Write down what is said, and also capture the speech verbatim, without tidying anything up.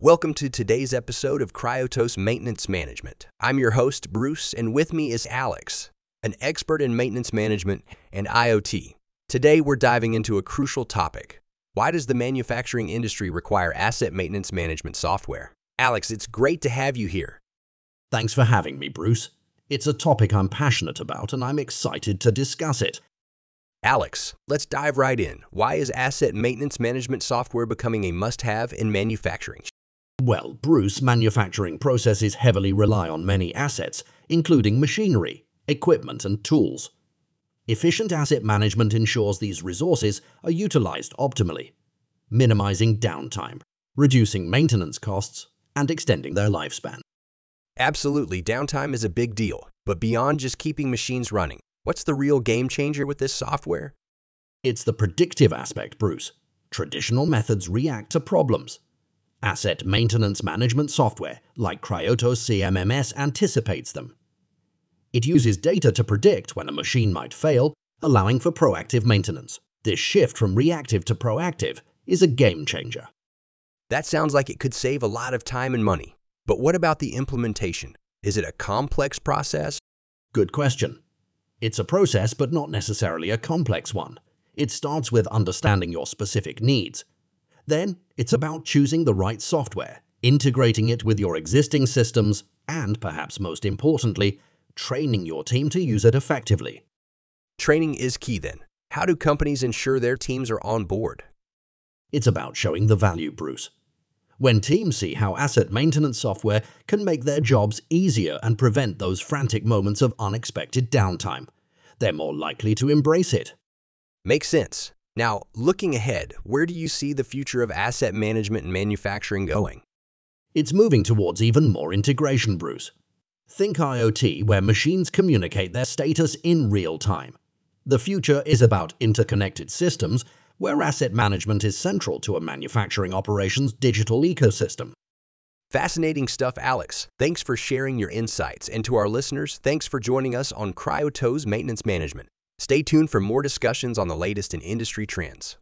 Welcome to today's episode of Cryotos Maintenance Management. I'm your host, Bruce, and with me is Alex, an expert in maintenance management and I O T. Today, we're diving into a crucial topic. Why does the manufacturing industry require asset maintenance management software? Alex, it's great to have you here. Thanks for having me, Bruce. It's a topic I'm passionate about, and I'm excited to discuss it. Alex, let's dive right in. Why is asset maintenance management software becoming a must-have in manufacturing? Well, Bruce, manufacturing processes heavily rely on many assets, including machinery, equipment, and tools. Efficient asset management ensures these resources are utilized optimally, minimizing downtime, reducing maintenance costs, and extending their lifespan. Absolutely, downtime is a big deal, but beyond just keeping machines running, what's the real game changer with this software? It's the predictive aspect, Bruce. Traditional methods react to problems. Asset maintenance management software, like Cryotos C M M S, anticipates them. It uses data to predict when a machine might fail, allowing for proactive maintenance. This shift from reactive to proactive is a game changer. That sounds like it could save a lot of time and money. But what about the implementation? Is it a complex process? Good question. It's a process, but not necessarily a complex one. It starts with understanding your specific needs. Then, it's about choosing the right software, integrating it with your existing systems, and perhaps most importantly, training your team to use it effectively. Training is key then. How do companies ensure their teams are on board? It's about showing the value, Bruce. When teams see how asset maintenance software can make their jobs easier and prevent those frantic moments of unexpected downtime, they're more likely to embrace it. Makes sense. Now, looking ahead, where do you see the future of asset management and manufacturing going? It's moving towards even more integration, Bruce. Think I O T, where machines communicate their status in real time. The future is about interconnected systems, where asset management is central to a manufacturing operations digital ecosystem. Fascinating stuff, Alex. Thanks for sharing your insights. And to our listeners, thanks for joining us on Cryotos Maintenance Management. Stay tuned for more discussions on the latest in industry trends.